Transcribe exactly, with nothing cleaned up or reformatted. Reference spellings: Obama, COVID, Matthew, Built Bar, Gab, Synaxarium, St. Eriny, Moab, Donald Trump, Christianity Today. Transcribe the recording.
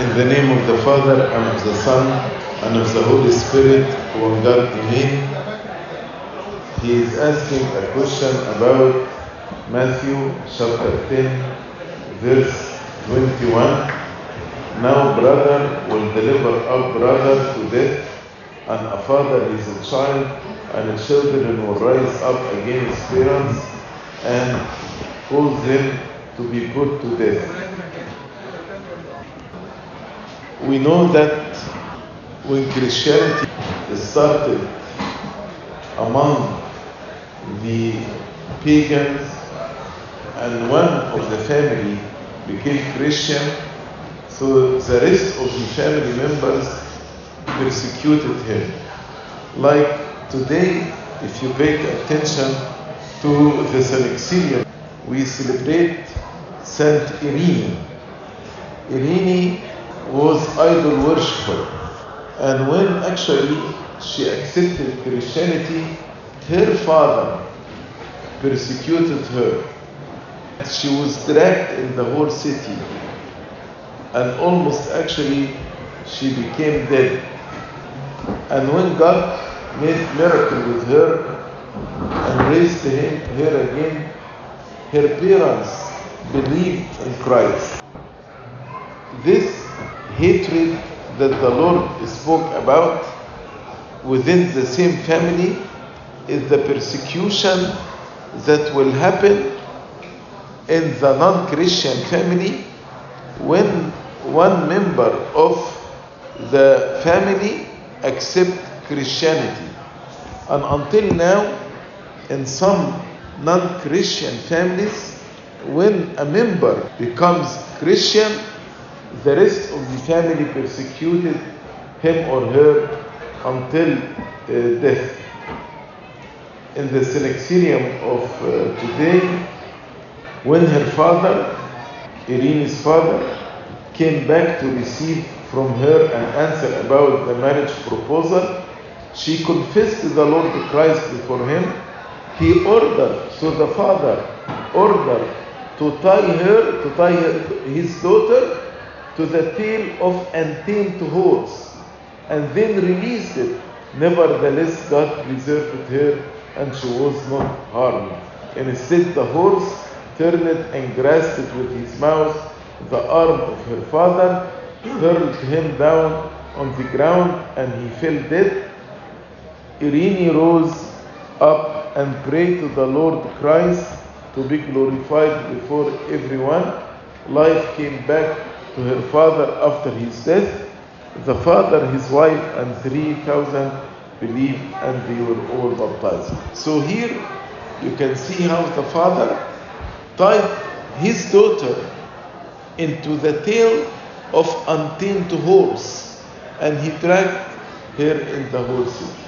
In the name of the Father, and of the Son, and of the Holy Spirit, one God, Amen. He is asking a question about Matthew chapter ten, verse twenty-one. Now brother will deliver up brother to death, and a father is a child, and the children will rise up against parents and cause them to be put to death. We know that when Christianity started among the pagans and one of the family became Christian, so the rest of the family members persecuted him. Like today, if you pay attention to the Synaxarium, we celebrate Saint Eriny. Eriny was idol worshipper, and when actually she accepted Christianity, her father persecuted her. She was dragged in the whole city, and almost actually she became dead. And when God made miracle with her and raised him, her again, her parents believed in Christ. This hatred that the Lord spoke about within the same family is the persecution that will happen in the non-Christian family when one member of the family accepts Christianity. And until now, in some non-Christian families, when a member becomes Christian, the rest of the family persecuted him or her until uh, death. In the Synaxarium of uh, today, when her father, Eriny's father, came back to receive from her an answer about the marriage proposal, she confessed the Lord Christ before him. He ordered, so the father ordered to tie her, to tie her, his daughter to the tail of an tamed horse, and then released it. Nevertheless, God preserved her, and she was not harmed. And instead, the horse turned and grasped with his mouth the arm of her father, hurled him down on the ground, and he fell dead. Irene rose up and prayed to the Lord Christ to be glorified before everyone. Life came back to her father after his death. The father, his wife, and three thousand believed, and they were all baptized. So here you can see how the father tied his daughter into the tail of untamed horse, and he dragged her in the horse.